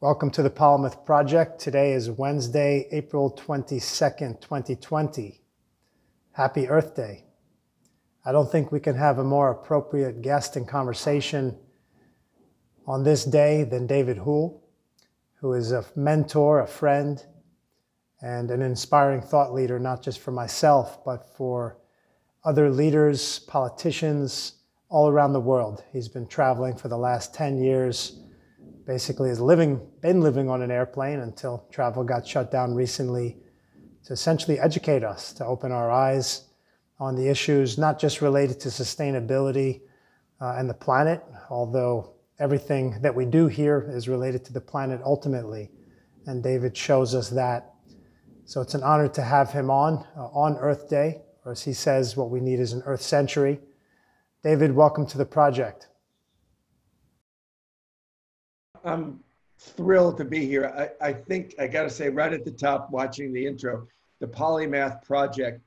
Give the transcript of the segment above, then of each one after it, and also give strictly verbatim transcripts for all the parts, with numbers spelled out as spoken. Welcome to the Polymath Project. Today is Wednesday, April twenty-second, twenty twenty. Happy Earth Day. I don't think we can have a more appropriate guest and conversation on this day than David Houle, who is a mentor, a friend, and an inspiring thought leader, not just for myself, but for other leaders, politicians all around the world. He's been traveling for the last ten years. Basically has living, been living on an airplane until travel got shut down recently, to essentially educate us, to open our eyes on the issues, not just related to sustainability uh, and the planet, although everything that we do here is related to the planet ultimately, and David shows us that. So it's an honor to have him on, uh, on Earth Day, or as he says, what we need is an Earth Century. David, welcome to the project. I'm thrilled to be here. I, I think I got to say right at the top, watching the intro, the Polymath Project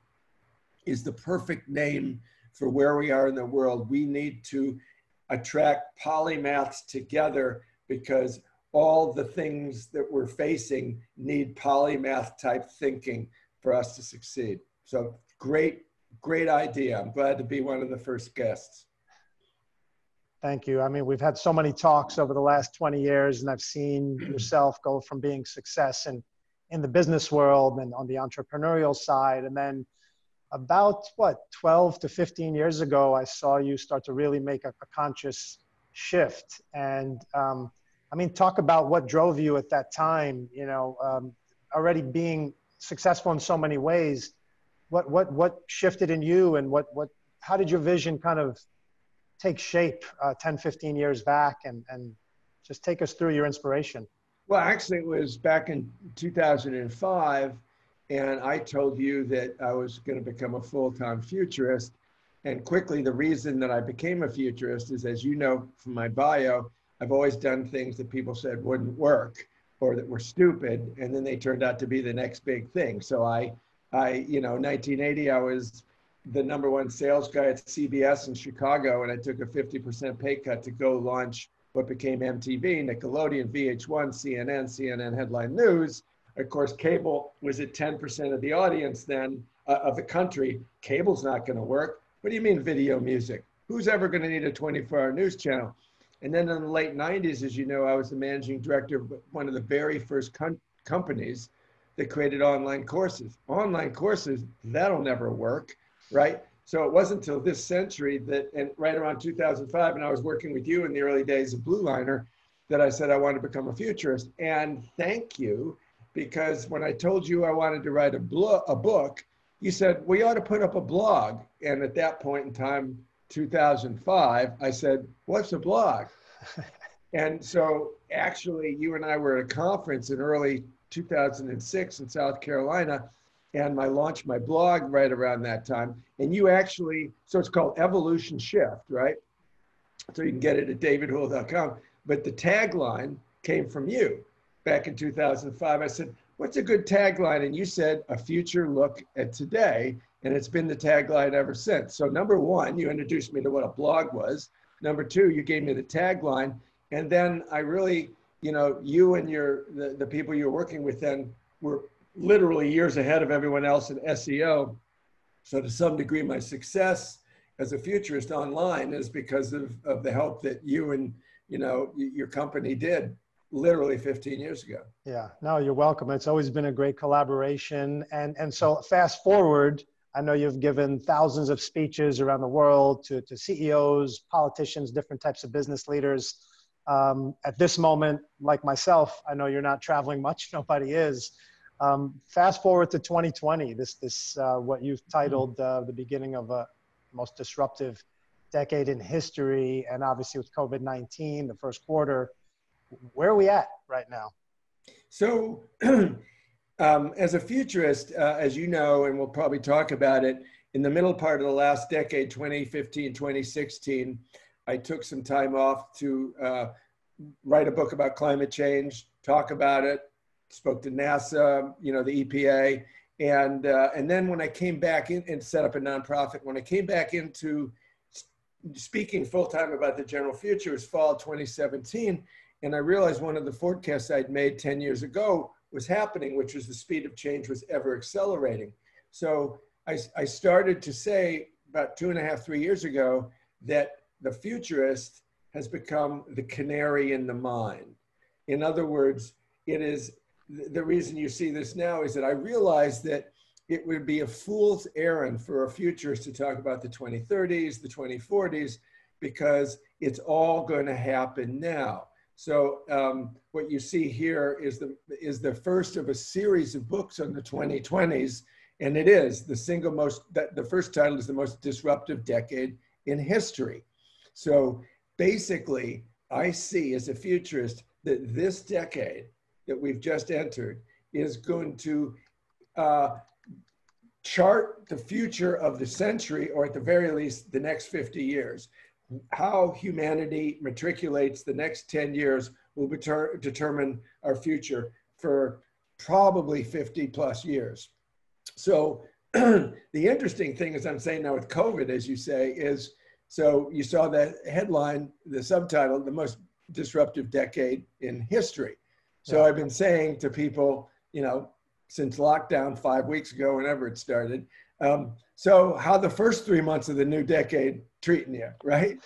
is the perfect name for where we are in the world. We need to attract polymaths together because all the things that we're facing need polymath type thinking for us to succeed. So great, great idea. I'm glad to be one of the first guests. Thank you. I mean, we've had so many talks over the last twenty years, and I've seen yourself go from being success in, in the business world and on the entrepreneurial side. And then about, what, twelve to fifteen years ago, I saw you start to really make a, a conscious shift. And um, I mean, talk about what drove you at that time, you know, um, already being successful in so many ways. What, what, what shifted in you, and what, what, how did your vision kind of take shape uh, ten, fifteen years back, and, and just take us through your inspiration? Well, actually it was back in two thousand five, and I told you that I was going to become a full-time futurist. And quickly, the reason that I became a futurist is, as you know from my bio, I've always done things that people said wouldn't work or that were stupid, and then they turned out to be the next big thing. So I, I you know, nineteen eighty, I was the number one sales guy at C B S in Chicago, and I took a fifty percent pay cut to go launch what became M T V, Nickelodeon, V H one, C N N, C N N Headline News. Of course, cable was at ten percent of the audience then, uh, of the country. Cable's not gonna work. What do you mean video music? Who's ever gonna need a twenty-four hour news channel? And then in the late nineties, as you know, I was the managing director of one of the very first com- companies that created online courses. Online courses, that'll never work. Right? So it wasn't until this century that, and right around two thousand five, and I was working with you in the early days of Blue Liner, that I said I wanted to become a futurist. And thank you, because when I told you I wanted to write a, blo- a book, you said, we ought to put up a blog. And at that point in time, two thousand five, I said, what's a blog? And so actually, you and I were at a conference in early two thousand six in South Carolina, and I launched my blog right around that time. And you actually, so it's called Evolution Shift, right? So you can get it at david houle dot com. But the tagline came from you back in two thousand five. I said, what's a good tagline? And you said, a future look at today. And it's been the tagline ever since. So number one, you introduced me to what a blog was. Number two, you gave me the tagline. And then I really, you know, you and your the, the people you're working with then were literally years ahead of everyone else in S E O. So to some degree, my success as a futurist online is because of, of the help that you and, you know, your company did literally fifteen years ago. Yeah, no, you're welcome. It's always been a great collaboration. And, and so fast forward, I know you've given thousands of speeches around the world to, to C E Os, politicians, different types of business leaders. Um, at this moment, like myself, I know you're not traveling much. Nobody is. Um, fast forward to twenty twenty, this, this uh, what you've titled uh, the beginning of a most disruptive decade in history, and obviously with COVID nineteen, the first quarter. Where are we at right now? So um, as a futurist, uh, as you know, and we'll probably talk about it, in the middle part of the last decade, twenty fifteen, twenty sixteen, I took some time off to uh, write a book about climate change, talk about it, spoke to NASA, you know, the E P A. And uh, and then when I came back in and set up a nonprofit, when I came back into speaking full-time about the general future, it was fall twenty seventeen. And I realized one of the forecasts I'd made ten years ago was happening, which was the speed of change was ever accelerating. So I, I started to say about two and a half, three years ago that the futurist has become the canary in the mine. In other words, it is, the reason you see this now is that I realized that it would be a fool's errand for a futurist to talk about the twenty thirties, the twenty forties, because it's all going to happen now. So um, what you see here is the, is the first of a series of books on the twenty twenties. And it is the single most, that the first title is the most disruptive decade in history. So basically, I see as a futurist that this decade that we've just entered is going to uh, chart the future of the century, or at the very least, the next fifty years. How humanity matriculates the next ten years will determine our future for probably fifty plus years. So the interesting thing, as I'm saying now with COVID, as you say, is, so you saw that headline, the subtitle, the most disruptive decade in history. So yeah. I've been saying to people, you know, since lockdown five weeks ago, whenever it started, um, so how the first three months of the new decade treating you, right?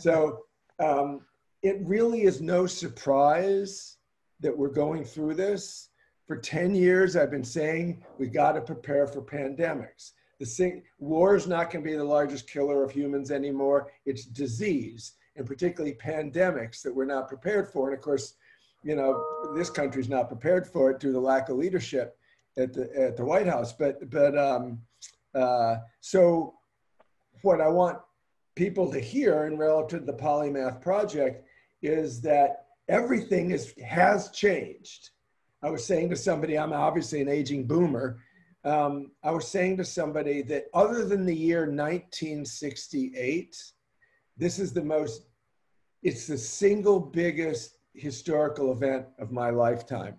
So um, it really is no surprise that we're going through this. For ten years, I've been saying, we got to prepare for pandemics. The thing, war is not going to be the largest killer of humans anymore. It's disease, and particularly pandemics that we're not prepared for. And of course, you know, this country's not prepared for it through the lack of leadership at the, at the White House. But, but um, uh, so what I want people to hear in relative to the Polymath Project is that everything is, has changed. I was saying to somebody, I'm obviously an aging boomer. Um, I was saying to somebody that other than the year nineteen sixty-eight, this is the most, it's the single biggest historical event of my lifetime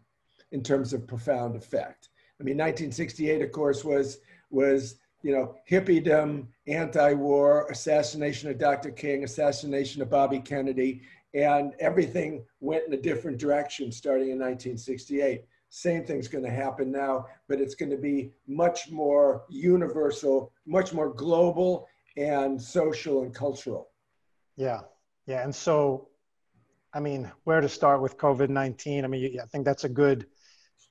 in terms of profound effect. I mean, nineteen sixty-eight, of course, was, was you know, hippiedom, anti-war, assassination of Doctor King, assassination of Bobby Kennedy, and everything went in a different direction starting in nineteen sixty-eight. Same thing's going to happen now, but it's going to be much more universal, much more global and social and cultural. Yeah. Yeah. And so, I mean, where to start with COVID nineteen? I mean, I think that's a good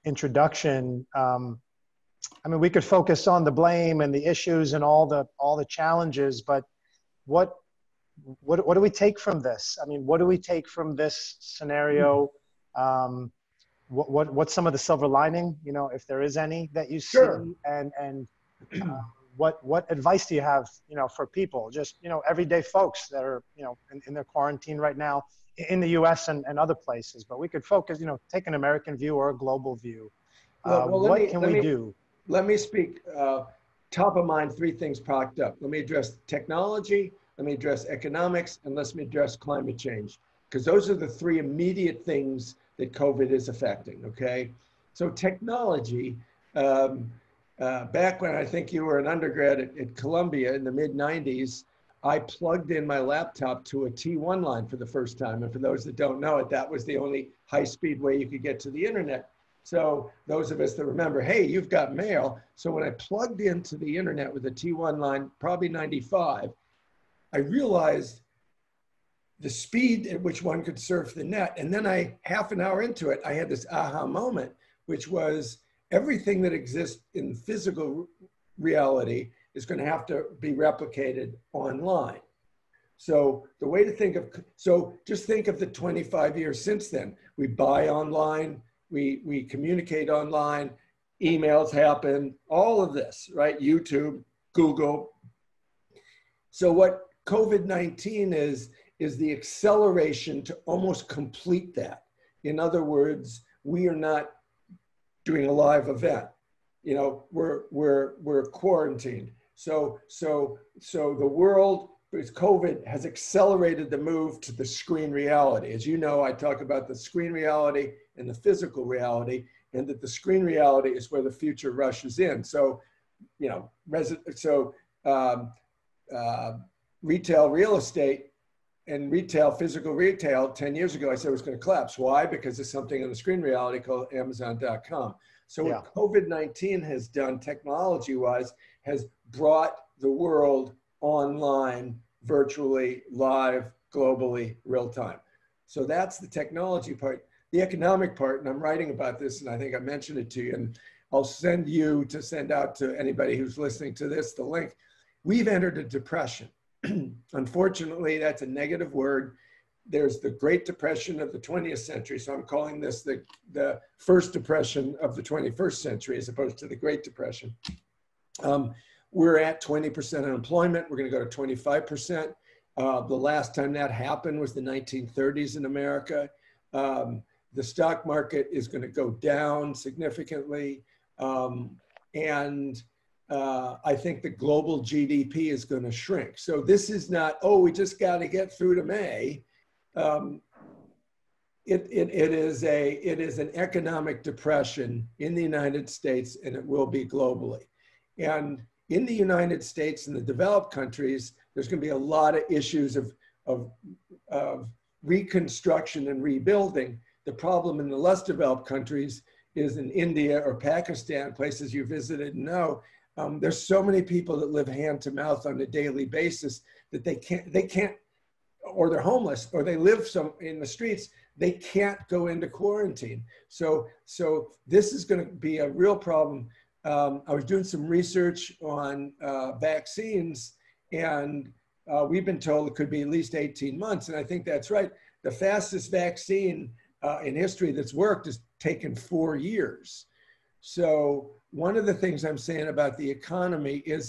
introduction. Um, I mean, we could focus on the blame and the issues and all the, all the challenges, but what, what, what do we take from this? I mean, what do we take from this scenario? Um, What, what what's some of the silver lining, you know, if there is any that you sure. see, and and uh, what what advice do you have, you know, for people, just you know everyday folks that are you know in, in their quarantine right now in the U S and, and other places, but we could focus, you know, take an American view or a global view. Uh, well, well, what me, can we me, do? Let me speak uh, top of mind. Three things popped up. Let me address technology. Let me address economics, and let me address climate change, because those are the three immediate things that COVID is affecting, okay? So technology, um, uh, back when I think you were an undergrad at, at Columbia in the mid nineties, I plugged in my laptop to a T one line for the first time. And for those that don't know it, that was the only high-speed way you could get to the internet. So those of us that remember, hey, you've got mail. So when I plugged into the internet with a T one line, probably ninety-five, I realized the speed at which one could surf the net. And then I, half an hour into it, I had this aha moment, which was everything that exists in physical reality is going to have to be replicated online. So the way to think of, so just think of the twenty-five years since then. We buy online, we, we communicate online, emails happen, all of this, right? YouTube, Google. So what COVID nineteen is, is the acceleration to almost complete that. In other words, we are not doing a live event. You know, we're, we're, we're quarantined. So, so, so the world with COVID has accelerated the move to the screen reality. As you know, I talk about the screen reality and the physical reality, and that the screen reality is where the future rushes in. So, you know, res so um, uh, retail real estate in retail, physical retail, ten years ago, I said it was going to collapse. Why? Because there's something on the screen reality called Amazon dot com. So yeah. what COVID nineteen has done technology-wise has brought the world online, virtually, live, globally, real-time. So that's the technology part. The economic part, and I'm writing about this, and I think I mentioned it to you, and I'll send you to send out to anybody who's listening to this, the link. We've entered a depression. Unfortunately, that's a negative word. There's the Great Depression of the twentieth century. So I'm calling this the, the first depression of the twenty-first century as opposed to the Great Depression. Um, we're at twenty percent unemployment. We're going to go to twenty-five percent. Uh, the last time that happened was the nineteen thirties in America. Um, the stock market is going to go down significantly. Um, and uh, I think the global G D P is going to shrink. So this is not, oh, we just got to get through to May. Um, it, it, it, is a, it is an economic depression in the United States, and it will be globally. And in the United States and the developed countries, there's going to be a lot of issues of, of, of reconstruction and rebuilding. The problem in the less developed countries is in India or Pakistan, places you visited and know, um, there's so many people that live hand to mouth on a daily basis that they can't, they can't, or they're homeless, or they live some in the streets, they can't go into quarantine. So, so this is going to be a real problem. Um, I was doing some research on uh, vaccines, and uh, we've been told it could be at least eighteen months. And I think that's right. The fastest vaccine Uh, in history that's worked has taken four years. So one of the things I'm saying about the economy is,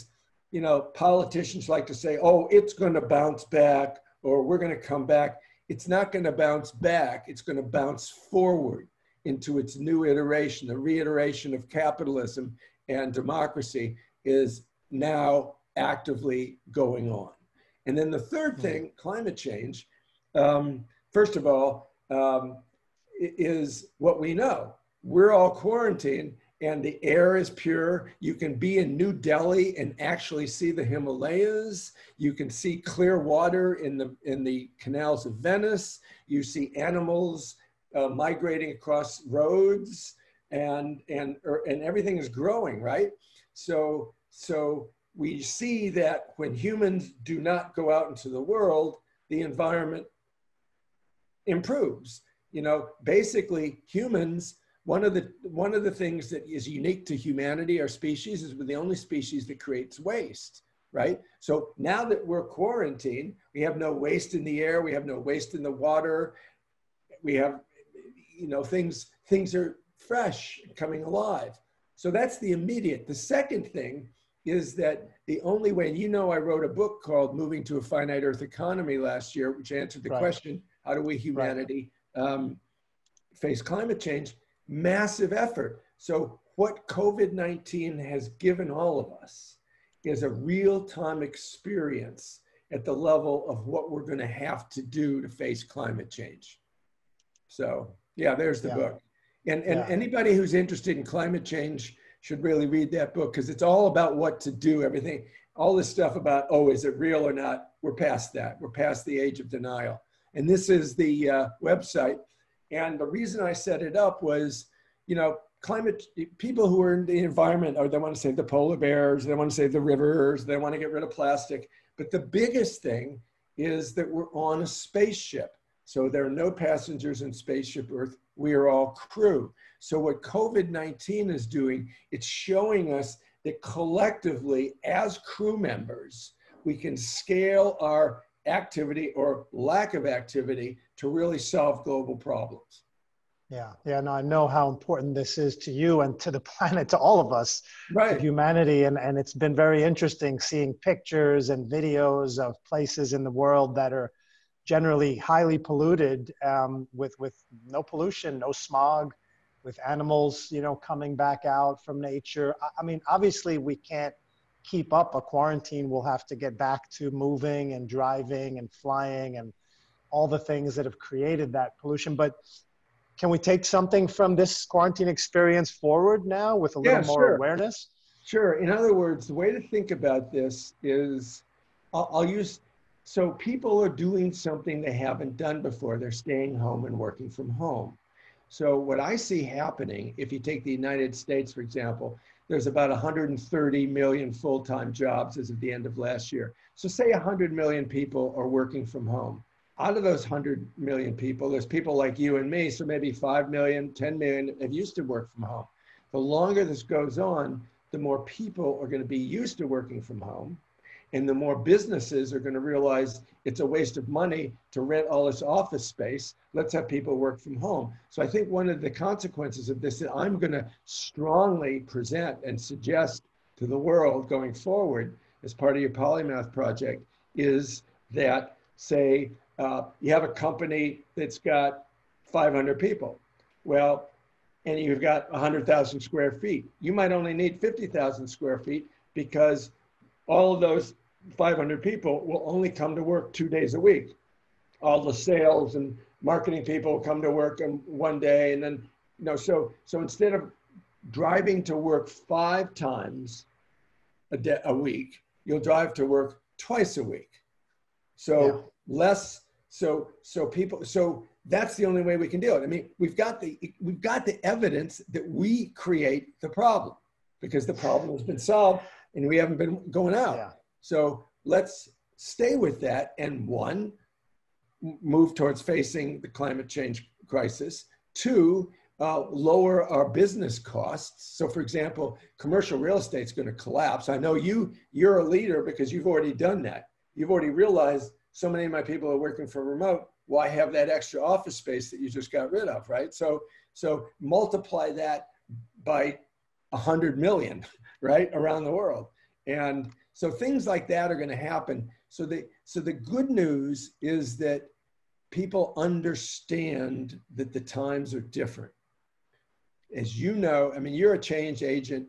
you know, politicians like to say, oh, it's going to bounce back, or we're going to come back. It's not going to bounce back. It's going to bounce forward into its new iteration. The reiteration of capitalism and democracy is now actively going on. And then the third thing, climate change. Um, first of all, um, is what we know. We're all quarantined and the air is pure. You can be in New Delhi and actually see the Himalayas. You can see clear water in the, in the canals of Venice. You see animals uh, migrating across roads, and, and, er, and everything is growing, right? So, so we see that when humans do not go out into the world, the environment improves. You know, basically humans, one of the one of the things that is unique to humanity, our species, is we're the only species that creates waste, right? So now that we're quarantined, we have no waste in the air, we have no waste in the water, we have, you know, things, things are fresh, coming alive. So that's the immediate. The second thing is that the only way, you know, I wrote a book called Moving to a Finite Earth Economy last year, which answered the right. question, how do we humanity, right. Um, face climate change, massive effort. So what COVID nineteen has given all of us is a real-time experience at the level of what we're going to have to do to face climate change. So yeah, there's the yeah. book. And, and yeah. anybody who's interested in climate change should really read that book, because it's all about what to do, everything, all this stuff about, oh, is it real or not? We're past that. We're past the age of denial. And this is the uh, website. And the reason I set it up was, you know, climate, people who are in the environment, or they want to save the polar bears, they want to save the rivers, they want to get rid of plastic. But the biggest thing is that we're on a spaceship. So there are no passengers in Spaceship Earth. We are all crew. So what COVID nineteen is doing, it's showing us that collectively as crew members, we can scale our activity or lack of activity to really solve global problems. Yeah, yeah, and no, I know how important this is to you and to the planet, to all of us, right. to humanity. And, and it's been very interesting seeing pictures and videos of places in the world that are generally highly polluted, um, with, with no pollution, no smog, with animals, you know, coming back out from nature. I, I mean, obviously we can't keep up a quarantine. We'll have to get back to moving and driving and flying and all the things that have created that pollution. But can we take something from this quarantine experience forward now with a little yeah, more sure. awareness? Sure. In other words, the way to think about this is, I'll, I'll use So people are doing something they haven't done before. They're staying home and working from home. So what I see happening, if you take the United States, for example, there's about one hundred thirty million full-time jobs as of the end of last year. So say one hundred million people are working from home. Out of those one hundred million people, there's people like you and me, so maybe five million, ten million have used to work from home. The longer this goes on, the more people are going to be used to working from home, and the more businesses are going to realize it's a waste of money to rent all this office space. Let's have people work from home. So I think one of the consequences of this that I'm going to strongly present and suggest to the world going forward as part of your Polymath project is that, say, uh, you have a company that's got five hundred people. Well, and you've got one hundred thousand square feet. You might only need fifty thousand square feet because all of those five hundred people will only come to work two days a week. All the sales and marketing people come to work on one day, and then, you know, so, so instead of driving to work five times a, day, a week, you'll drive to work twice a week. So yeah. less, so, so people, so that's the only way we can do it. I mean, we've got the, we've got the evidence that we create the problem because the problem has been solved and we haven't been going out. Yeah. So let's stay with that and one, move towards facing the climate change crisis. Two, uh, lower our business costs. So for example, commercial real estate's going to collapse. I know you, you're a leader because you've already done that. You've already realized so many of my people are working from remote. Why have that extra office space that you just got rid of, right? So, so multiply that by one hundred million, right, around the world. And so things like that are going to happen. So the, so the good news is that people understand that the times are different. As you know, I mean, you're a change agent.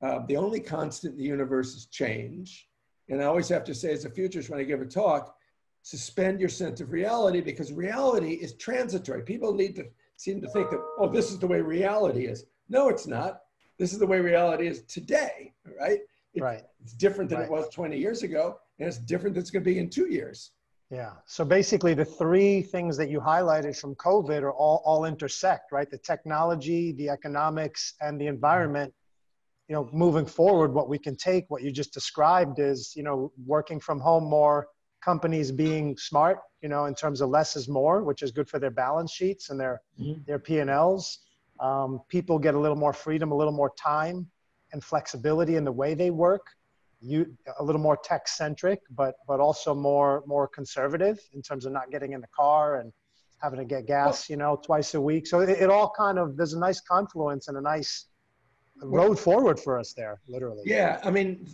Uh, the only constant in the universe is change. And I always have to say as a futurist when I give a talk, suspend your sense of reality because reality is transitory. People need to seem to think that, oh, this is the way reality is. No, it's not. This is the way reality is today, right? It, right. It's different than right. it was twenty years ago, and it's different than it's going to be in two years. Yeah. So basically the three things that you highlighted from COVID are all, all intersect, right? The technology, the economics, and the environment. You know, moving forward, what we can take, what you just described is, you know, working from home more, companies being smart, you know, in terms of less is more, which is good for their balance sheets and their, mm-hmm. their P and Ls. Um, people get a little more freedom, a little more time and flexibility in the way they work. You, a little more tech-centric, but, but also more, more conservative in terms of not getting in the car and having to get gas, you know, twice a week. So it, it all kind of, there's a nice confluence and a nice road forward for us there, literally. Yeah, I mean,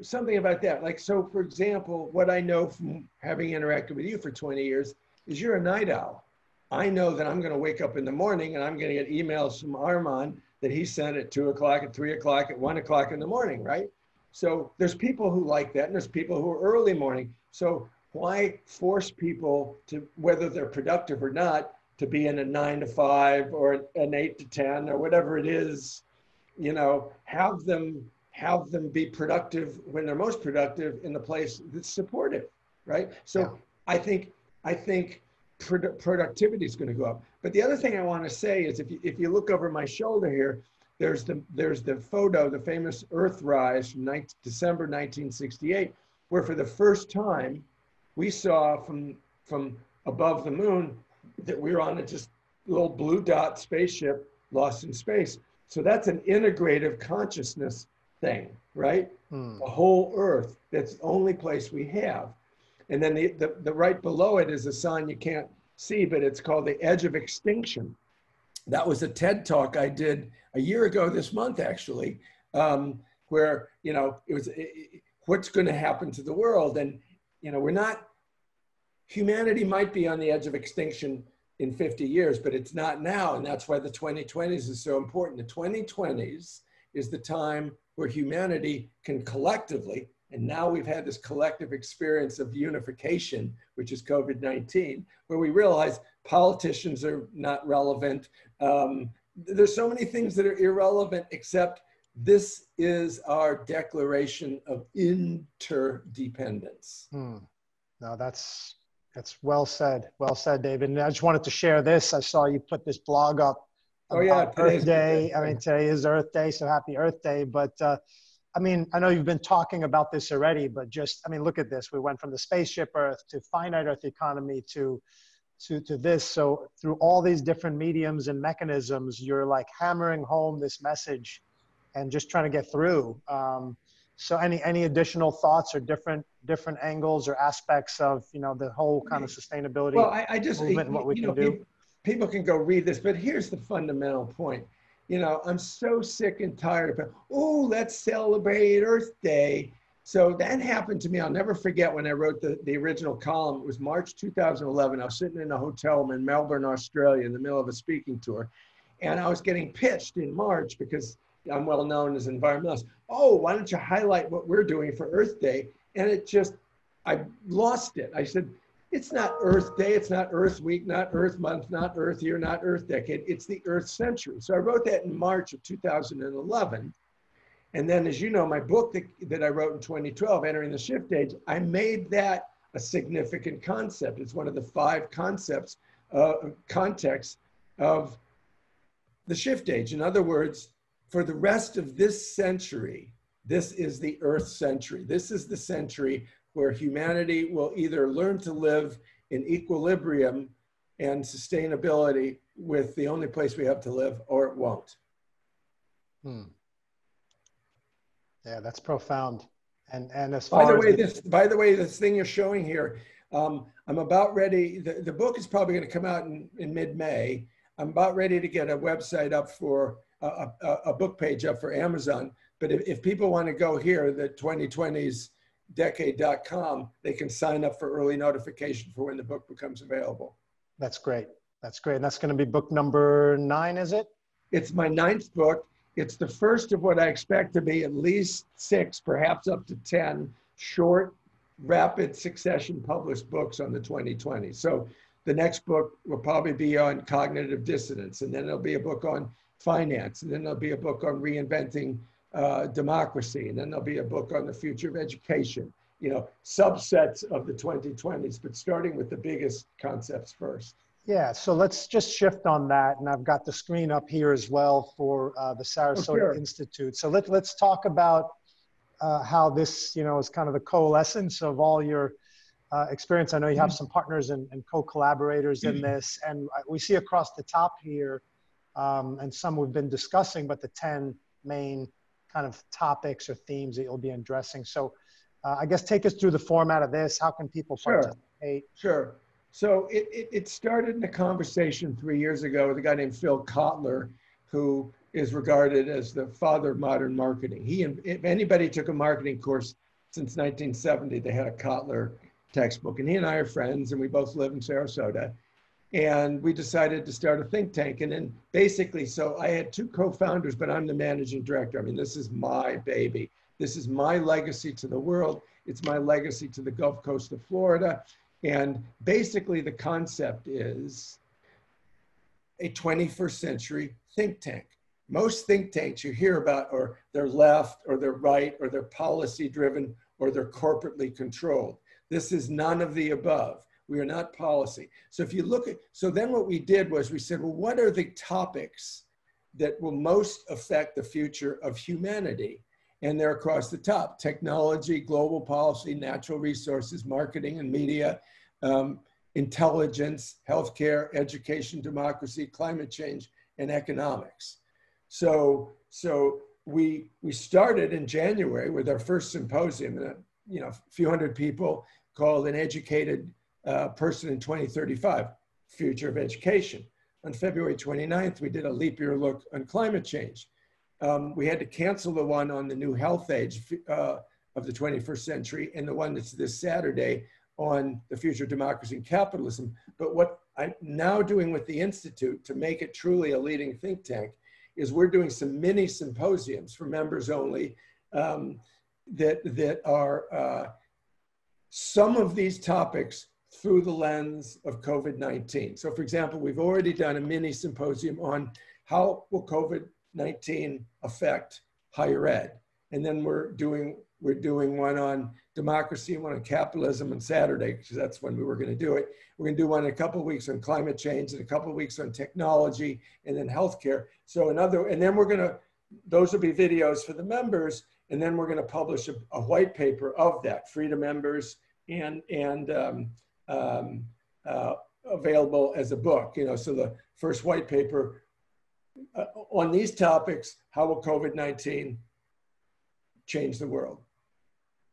something about that. Like, so for example, what I know from having interacted with you for twenty years is you're a night owl. I know that I'm going to wake up in the morning and I'm going to get emails from Arman that he sent at two o'clock, at three o'clock, at one o'clock in the morning, right? So there's people who like that and there's people who are early morning. So why force people to, whether they're productive or not, to be in a nine to five or an eight to ten or whatever it is, you know, have them have them be productive when they're most productive in the place that's supportive, right? So yeah. I think I think pro- productivity is going to go up. But the other thing I want to say is, if you, if you look over my shoulder here, there's the there's the photo, the famous Earthrise from December nineteen sixty-eight, where for the first time we saw from from above the moon that we were on a just little blue dot spaceship lost in space. So that's an integrative consciousness thing, right? Hmm. The whole Earth, that's the only place we have. And then the, the, the right below it is a sign you can't see, but it's called the Edge of Extinction. That was a TED talk I did a year ago this month, actually, um, where, you know, it was it, it, what's going to happen to the world. And, you know, we're not, humanity might be on the edge of extinction in fifty years, but it's not now. And that's why the twenty twenties is so important. The twenty twenties is the time where humanity can collectively, and now we've had this collective experience of unification, which is COVID nineteen, where we realize politicians are not relevant. Um, there's so many things that are irrelevant, except this is our declaration of interdependence. Hmm. No, that's that's well said. Well said, David. And I just wanted to share this. I saw you put this blog up about oh, yeah, Earth Day. I mean, today is Earth Day, so happy Earth Day. But uh, I mean, I know you've been talking about this already, but just, I mean, look at this. We went from the spaceship Earth to finite Earth economy to to to this. So through all these different mediums and mechanisms, you're like hammering home this message and just trying to get through. Um, so any any additional thoughts or different different angles or aspects of, you know, the whole kind of sustainability well, I, I just, movement, you, what we you can know, do? People, people can go read this, but here's the fundamental point. You know, I'm so sick and tired of, oh, let's celebrate Earth Day. So that happened to me. I'll never forget when I wrote the, the original column. It was March two thousand eleven. I was sitting in a hotel room in Melbourne, Australia, in the middle of a speaking tour. And I was getting pitched in March because I'm well known as an environmentalist. Oh, why don't you highlight what we're doing for Earth Day? And it just, I lost it. I said, it's not Earth Day. It's not Earth Week, not Earth Month, not Earth Year, not Earth Decade. It's the Earth Century. So I wrote that in March of two thousand eleven. And then, as you know, my book that, that I wrote in twenty twelve, Entering the Shift Age, I made that a significant concept. It's one of the five concepts, uh, contexts of the Shift Age. In other words, for the rest of this century, this is the Earth Century. This is the century where humanity will either learn to live in equilibrium and sustainability with the only place we have to live, or it won't. Hmm. Yeah, that's profound. And and as far by the way, this by the way, this thing you're showing here, um, I'm about ready. The, the book is probably going to come out in, in mid-May. I'm about ready to get a website up for a, a, a book page up for Amazon. But if, if people want to go here, the twenty twenty s decade dot com, they can sign up for early notification for when the book becomes available. That's great. That's great. And that's going to be book number nine, is it? It's my ninth book. It's the first of what I expect to be at least six, perhaps up to ten, short, rapid succession published books on the twenty twenties. So the next book will probably be on cognitive dissonance, and then there'll be a book on finance, and then there'll be a book on reinventing uh, democracy, and then there'll be a book on the future of education, you know, subsets of the twenty twenties, but starting with the biggest concepts first. Yeah, so let's just shift on that. And I've got the screen up here as well for uh, the Sarasota oh, sure. Institute. So let, let's talk about uh, how this, you know, is kind of the coalescence of all your uh, experience. I know you have some partners and, and co-collaborators in this. And we see across the top here, um, and some we've been discussing, but the ten main kind of topics or themes that you'll be addressing. So uh, I guess take us through the format of this. How can people sure. participate? Sure. So it, it, it started in a conversation three years ago with a guy named Phil Kotler, who is regarded as the father of modern marketing. He, if anybody took a marketing course since nineteen seventy, they had a Kotler textbook. And he and I are friends, and we both live in Sarasota. And we decided to start a think tank. And then basically, so I had two co-founders, but I'm the managing director. I mean, this is my baby. This is my legacy to the world. It's my legacy to the Gulf Coast of Florida. And basically the concept is a twenty-first century think tank. Most think tanks you hear about are they're left or they're right or they're policy driven or they're corporately controlled. This is none of the above. We are not policy. So if you look at, so then what we did was we said, well, what are the topics that will most affect the future of humanity? And they're across the top: technology, global policy, natural resources, marketing and media, um, intelligence, healthcare, education, democracy, climate change, and economics. So, so we, we started in January with our first symposium, and a you know, few hundred people, called An Educated uh, Person in twenty thirty-five, Future of Education. On February twenty-ninth, we did a leap year look on climate change. Um, we had to cancel the one on the new health age uh, of the twenty-first century and the one that's this Saturday on the future of democracy and capitalism. But what I'm now doing with the Institute to make it truly a leading think tank is we're doing some mini symposiums for members only um, that, that are uh, some of these topics through the lens of COVID nineteen. So for example, we've already done a mini symposium on how will COVID nineteen affect higher ed. And then we're doing, we're doing one on democracy, one on capitalism on Saturday, because that's when we were going to do it. We're going to do one in a couple of weeks on climate change, and a couple of weeks on technology, and then healthcare. So another, and then we're going to, those will be videos for the members, and then we're going to publish a, a white paper of that, free to members, and and um, um, uh, available as a book. You know, so the first white paper uh, on these topics: how will COVID nineteen change the world?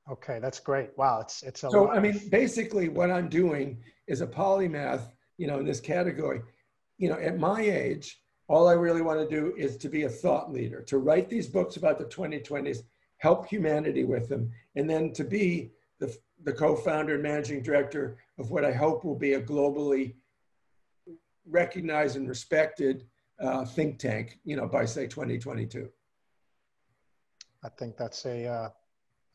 Okay, that's great. Wow, it's it's a so. Lot. I mean, basically, what I'm doing is a polymath. You know, in this category, you know, at my age, all I really want to do is to be a thought leader, to write these books about the twenty twenties, help humanity with them, and then to be the the co-founder and managing director of what I hope will be a globally recognized and respected uh, think tank. You know, by say twenty twenty-two. I think that's a. Uh...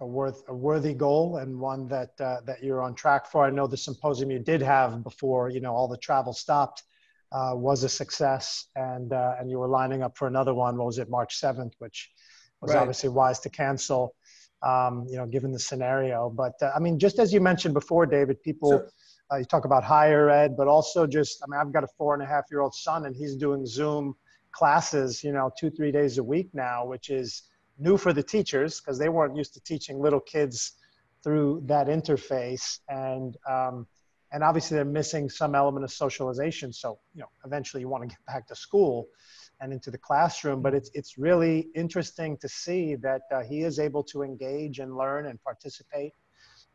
A, worth, a worthy goal, and one that uh, that you're on track for. I know the symposium you did have before, you know, all the travel stopped, uh, was a success, and uh, and you were lining up for another one. What was it, March seventh, which was right. Obviously wise to cancel, um, you know, given the scenario. But uh, I mean, just as you mentioned before, David, people, sure. uh, you talk about higher ed, but also just, I mean, I've got a four and a half year old son, and he's doing Zoom classes, you know, two, three days a week now, which is new for the teachers because they weren't used to teaching little kids through that interface, and um, and obviously they're missing some element of socialization. So you know, eventually you want to get back to school and into the classroom. But it's it's really interesting to see that uh, he is able to engage and learn and participate.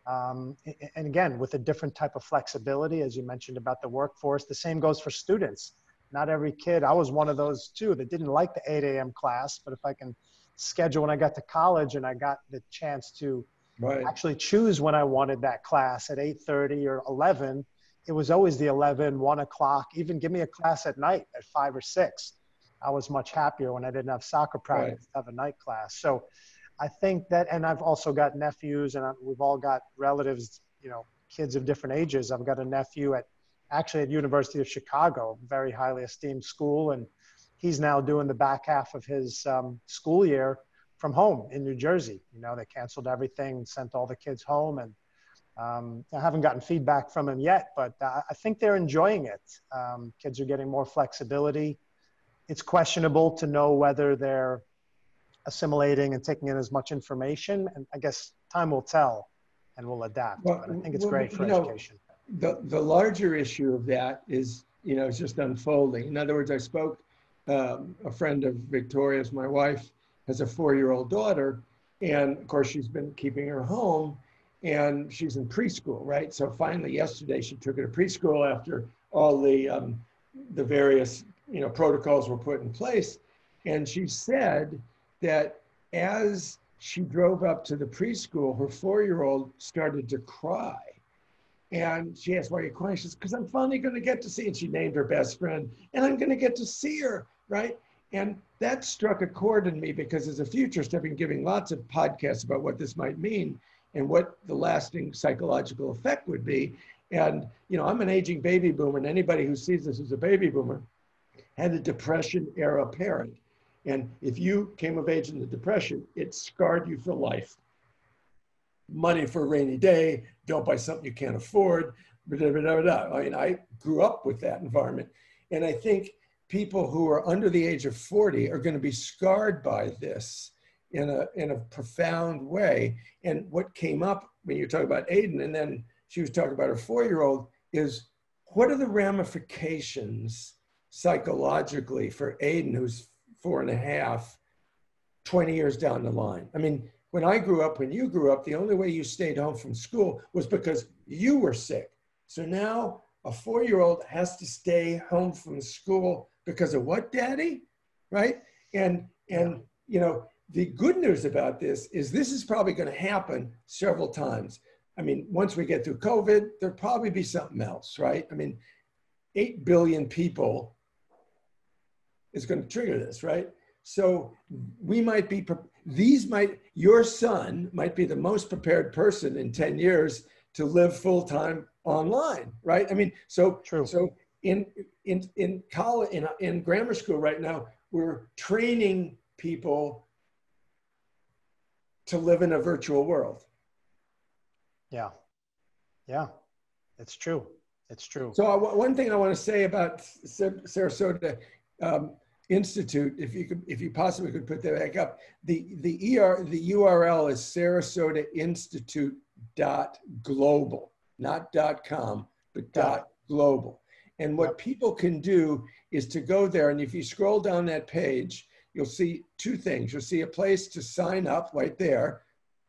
Um, and again, with a different type of flexibility, as you mentioned about the workforce. The same goes for students. Not every kid. I was one of those too that didn't like the eight a m class, but if I can schedule when I got to college and I got the chance to right. actually choose when I wanted that class at eight thirty or eleven, it was always the eleven, one o'clock, even give me a class at night at five or six. I was much happier when I didn't have soccer practice, right. have a night class. So I think that, and I've also got nephews, and I, we've all got relatives, you know, kids of different ages. I've got a nephew at actually at University of Chicago, very highly esteemed school, and he's now doing the back half of his um, school year from home in New Jersey. You know, they canceled everything, sent all the kids home, and um, I haven't gotten feedback from him yet, but I, I think they're enjoying it. Um, kids are getting more flexibility. It's questionable to know whether they're assimilating and taking in as much information, and I guess time will tell and we'll adapt, well, but I think it's well, great for education. Know, the, the larger issue of that is, you know, it's just unfolding. In other words, I spoke Um, a friend of Victoria's, my wife, has a four-year-old daughter, and of course she's been keeping her home, and she's in preschool, right? So finally yesterday she took her to preschool after all the um, the various, you know, protocols were put in place, and she said that as she drove up to the preschool, her four-year-old started to cry. And she asked, why are you crying? She says, because I'm finally going to get to see, and she named her best friend, and I'm going to get to see her. Right. And that struck a chord in me because as a futurist, I've been giving lots of podcasts about what this might mean and what the lasting psychological effect would be. And, you know, I'm an aging baby boomer, and anybody who sees this as a baby boomer had a Depression era parent. And if you came of age in the Depression, it scarred you for life. Money for a rainy day, don't buy something you can't afford. Blah, blah, blah, blah. I mean, I grew up with that environment. And I think people who are under the age of forty are going to be scarred by this in a in a profound way. And what came up when you talk about Aiden, and then she was talking about her four-year-old, is what are the ramifications psychologically for Aiden, who's four and a half, twenty years down the line? I mean, when I grew up, when you grew up, the only way you stayed home from school was because you were sick. So now a four-year-old has to stay home from school because of what, Daddy? Right? And, and you know, the good news about this is this is probably going to happen several times. I mean, once we get through COVID, there'll probably be something else, right? I mean, eight billion people is going to trigger this, right? So we might be, these might, your son might be the most prepared person in ten years to live full-time online, right? I mean, so True. so in in in college, in in grammar school right now, we're training people to live in a virtual world. Yeah. Yeah, it's true. It's true. So uh, one thing I want to say about Sarasota um, Institute, if you could, if you possibly could put that back up, the the er the U R L is sarasota institute dot global, not .com, but .global. And what people can do is to go there, and if you scroll down that page, you'll see two things. You'll see a place to sign up right there.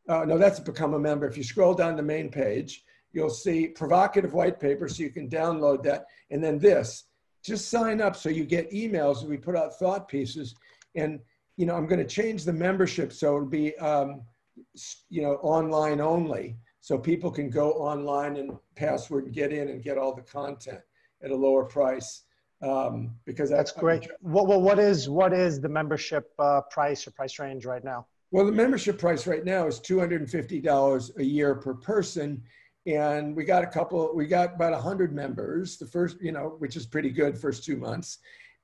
Uh, no, that's become a member. If you scroll down the main page, you'll see provocative white paper, so you can download that. And then this, just sign up so you get emails. We put out thought pieces, and you know, I'm going to change the membership so it'll be um, you know, online only, so people can go online and password and get in and get all the content at a lower price. Um, because that's I, great. What well, well, what is what is the membership uh, price or price range right now? Well, the membership price right now is two hundred fifty dollars a year per person. And we got a couple, we got about one hundred members, the first, you know, which is pretty good, first two months.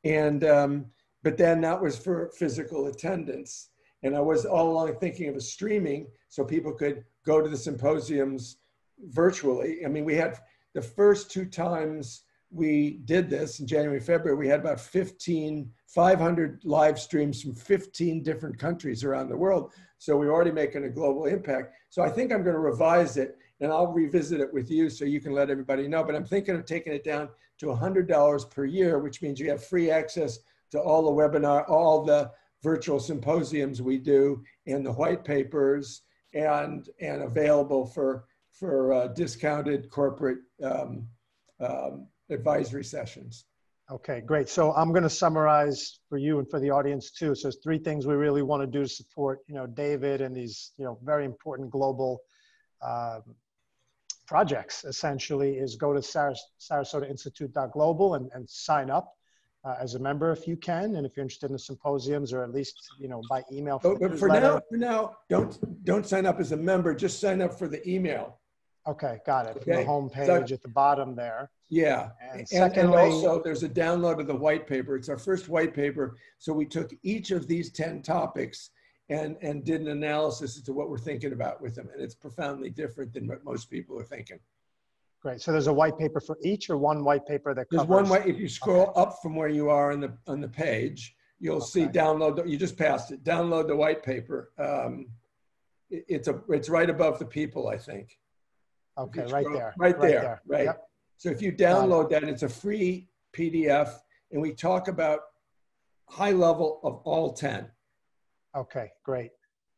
And, um, but then that was for physical attendance. And I was all along thinking of a streaming so people could go to the symposiums virtually. I mean, we had the first two times we did this in January, February, we had about fifteen, five hundred live streams from fifteen different countries around the world. So we're already making a global impact. So I think I'm going to revise it, and I'll revisit it with you so you can let everybody know. But I'm thinking of taking it down to one hundred dollars per year, which means you have free access to all the webinar, all the virtual symposiums we do, and the white papers, and, and available for, for uh, discounted corporate um, um, advisory sessions. Okay, great. So I'm going to summarize for you and for the audience too. So there's three things we really want to do to support, you know, David and these, you know, very important global uh, projects. Essentially, is go to Saras sarasota institute dot global and, and sign up uh, as a member if you can, and if you're interested in the symposiums, or at least, you know, by email. For but, but for now, for now, don't don't sign up as a member. Just sign up for the email. Okay, got it. Okay. The home page so, at the bottom there. Yeah. And, secondly, and also there's a download of the white paper. It's our first white paper. So we took each of these ten topics and, and did an analysis as to what we're thinking about with them. And it's profoundly different than what most people are thinking. Great. So there's a white paper for each, or one white paper that covers? There's one white, if you scroll okay. up from where you are on the, on the page, you'll okay. see download, the, you just passed it, download the white paper. Um, it, it's, a, it's right above the people, I think. Okay, right there. Right there, right. Yep. So if you download that, it's a free P D F, and we talk about high level of all ten. Okay, great,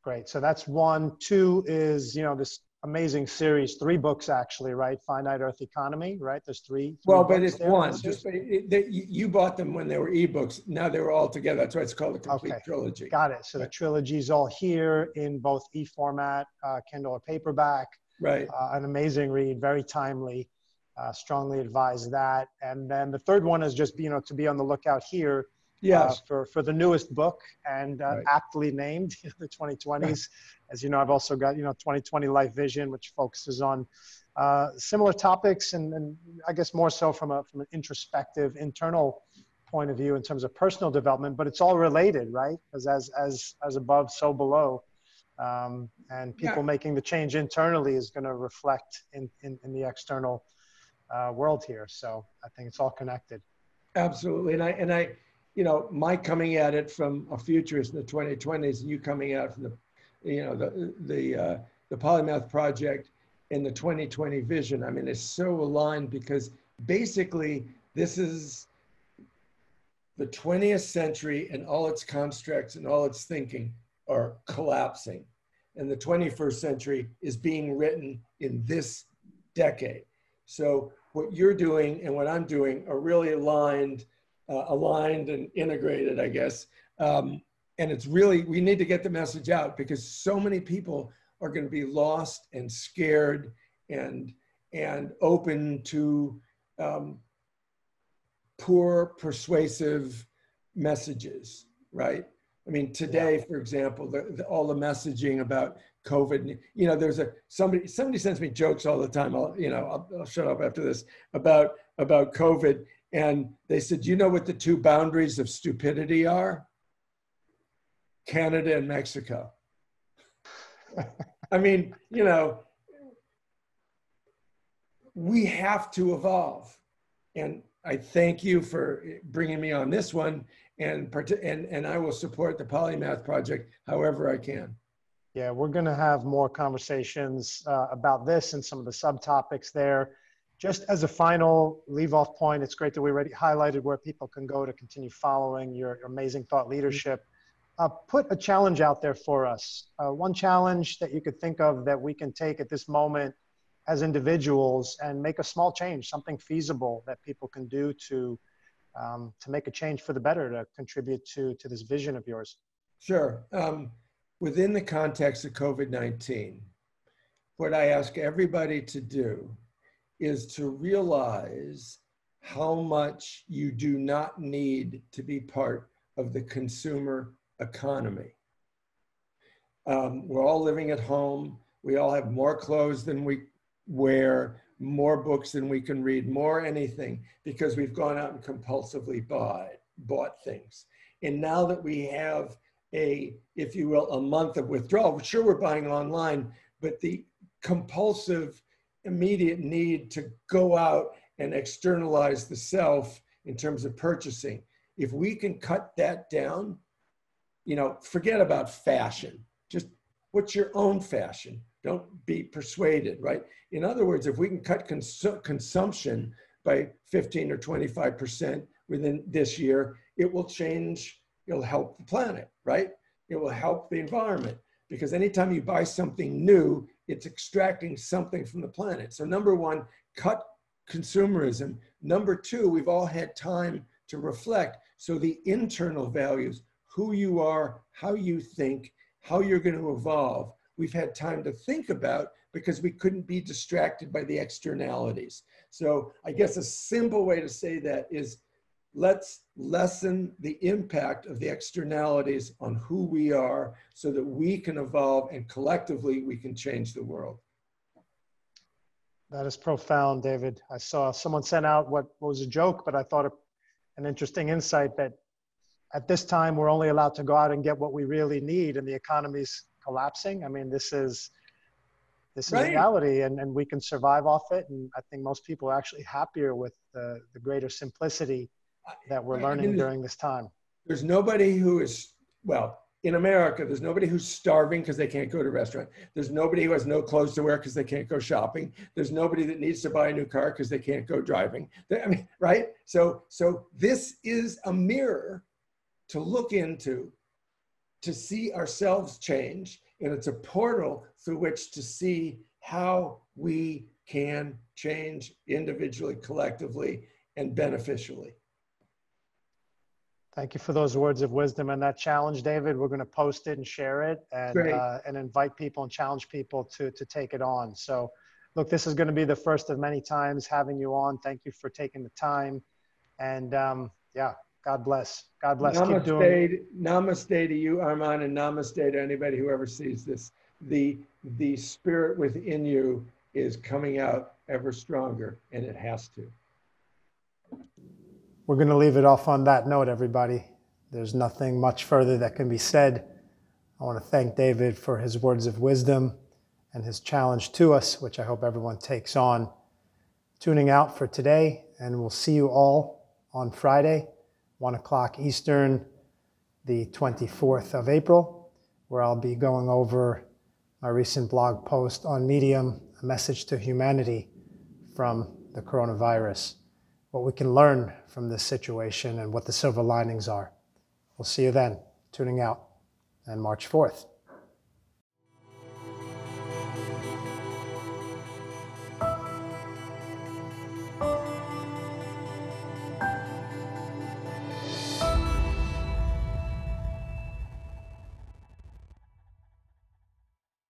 great. So that's one. Two is, you know, this amazing series, three books actually, right? Finite Earth Economy, right? There's three. three well, but it's there, one. Just, it, they, you bought them when they were ebooks. Now they were all together. That's why it's called a complete okay. trilogy. Got it. So right. the trilogy is all here in both e-format, uh, Kindle or paperback. Right, uh, an amazing read, very timely. Uh, strongly advise that. And then the third one is just, you know, to be on the lookout here. Yes. Uh, for for the newest book, and uh, right. aptly named, you know, the twenty twenties. Right. As you know, I've also got, you know, twenty twenty Life Vision, which focuses on uh, similar topics, and, and I guess more so from a from an introspective, internal point of view in terms of personal development. But it's all related, right? Because as as as above, so below. Um, and people yeah. making the change internally is going to reflect in, in, in the external uh, world here. So I think it's all connected. Absolutely. And I, and I, you know, my coming at it from a futurist in the twenty twenties, and you coming out from the, you know, the, the, uh, the Polymath Project and the twenty twenty vision. I mean, it's so aligned, because basically this is the twentieth century, and all its constructs and all its thinking are collapsing, and the twenty-first century is being written in this decade. So what you're doing and what I'm doing are really aligned, uh, aligned and integrated, I guess. Um, and it's really, we need to get the message out, because so many people are going to be lost and scared and and open to um, poor, persuasive messages, right? I mean, today, yeah. for example, the, the, all the messaging about COVID, you know, there's a, somebody, somebody sends me jokes all the time. I'll, you know, I'll, I'll shut up after this about, about COVID. And they said, you know what the two boundaries of stupidity are? Canada and Mexico. I mean, you know, we have to evolve. And I thank you for bringing me on this one, and, part and, and I will support the Polymath Project however I can. Yeah, we're gonna have more conversations uh, about this and some of the subtopics there. Just as a final leave-off point, it's great that we already highlighted where people can go to continue following your, your amazing thought leadership. Uh, put a challenge out there for us. Uh, one challenge that you could think of that we can take at this moment as individuals and make a small change, something feasible that people can do to, um, to make a change for the better, to contribute to, to this vision of yours. Sure. Um, within the context of COVID nineteen, what I ask everybody to do is to realize how much you do not need to be part of the consumer economy. Um, we're all living at home. We all have more clothes than we wear, more books than we can read, more anything, because we've gone out and compulsively buy, bought things. And now that we have a, if you will, a month of withdrawal, sure, we're buying online, but the compulsive immediate need to go out and externalize the self in terms of purchasing. If we can cut that down, you know, forget about fashion. Just what's your own fashion? Don't be persuaded, right? In other words, if we can cut cons consumption by fifteen or twenty-five percent within this year, it will change, it'll help the planet, right? It will help the environment, because anytime you buy something new, it's extracting something from the planet. So number one, cut consumerism. Number two, we've all had time to reflect. So the internal values, who you are, how you think, how you're going to evolve, we've had time to think about, because we couldn't be distracted by the externalities. So I guess a simple way to say that is, let's lessen the impact of the externalities on who we are so that we can evolve and collectively we can change the world. That is profound, David. I saw someone sent out what was a joke, but I thought an interesting insight that at this time, we're only allowed to go out and get what we really need, and the economy's collapsing. I mean, this is, this is right. reality, and, and we can survive off it. And I think most people are actually happier with the, the greater simplicity that we're learning I mean, during this time. There's nobody who is, well, in America, there's nobody who's starving because they can't go to a restaurant. There's nobody who has no clothes to wear because they can't go shopping. There's nobody that needs to buy a new car because they can't go driving. I mean, right? So, so this is a mirror to look into, to see ourselves change, and it's a portal through which to see how we can change individually, collectively, and beneficially. Thank you for those words of wisdom and that challenge, David. We're going to post it and share it, and, uh, and invite people and challenge people to, to take it on. So look, this is going to be the first of many times having you on. Thank you for taking the time. And um, yeah, God bless. God bless. Namaste, keep doing namaste to you, Arman, and namaste to anybody who ever sees this. The, the spirit within you is coming out ever stronger, and it has to. We're going to leave it off on that note, everybody. There's nothing much further that can be said. I want to thank David for his words of wisdom and his challenge to us, which I hope everyone takes on. Tuning out for today, and we'll see you all on Friday, one o'clock Eastern, the twenty-fourth of April, where I'll be going over my recent blog post on Medium, a message to humanity from the coronavirus. What we can learn from this situation and what the silver linings are. We'll see you then. Tuning out, and March fourth.